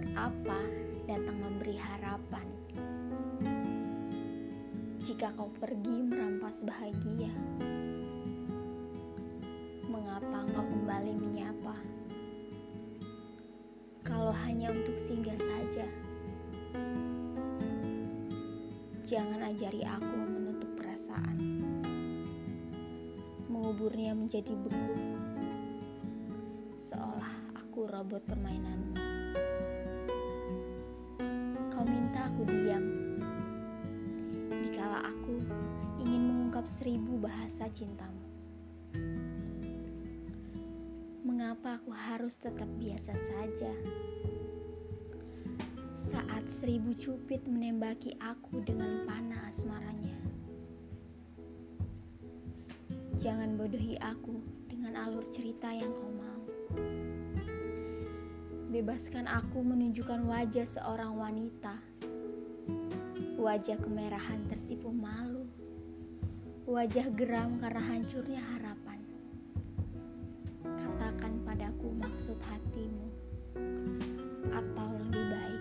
buat apa datang memberi harapan? Jika kau pergi merampas bahagia, mengapa kau kembali menyapa? Kalau hanya untuk singgah saja, jangan ajari aku menutup perasaan, menguburnya menjadi beku, seolah aku robot permainanmu. Kau minta aku diam, dikala aku ingin mengungkap 1000 bahasa cintamu. Mengapa aku harus tetap biasa saja saat 1000 cupid menembaki aku dengan panah asmaranya? Jangan bodohi aku dengan alur cerita yang kau mau. Bebaskan aku menunjukkan wajah seorang wanita, wajah kemerahan tersipu malu, wajah geram karena hancurnya harapan. Katakan padaku maksud hatimu, atau lebih baik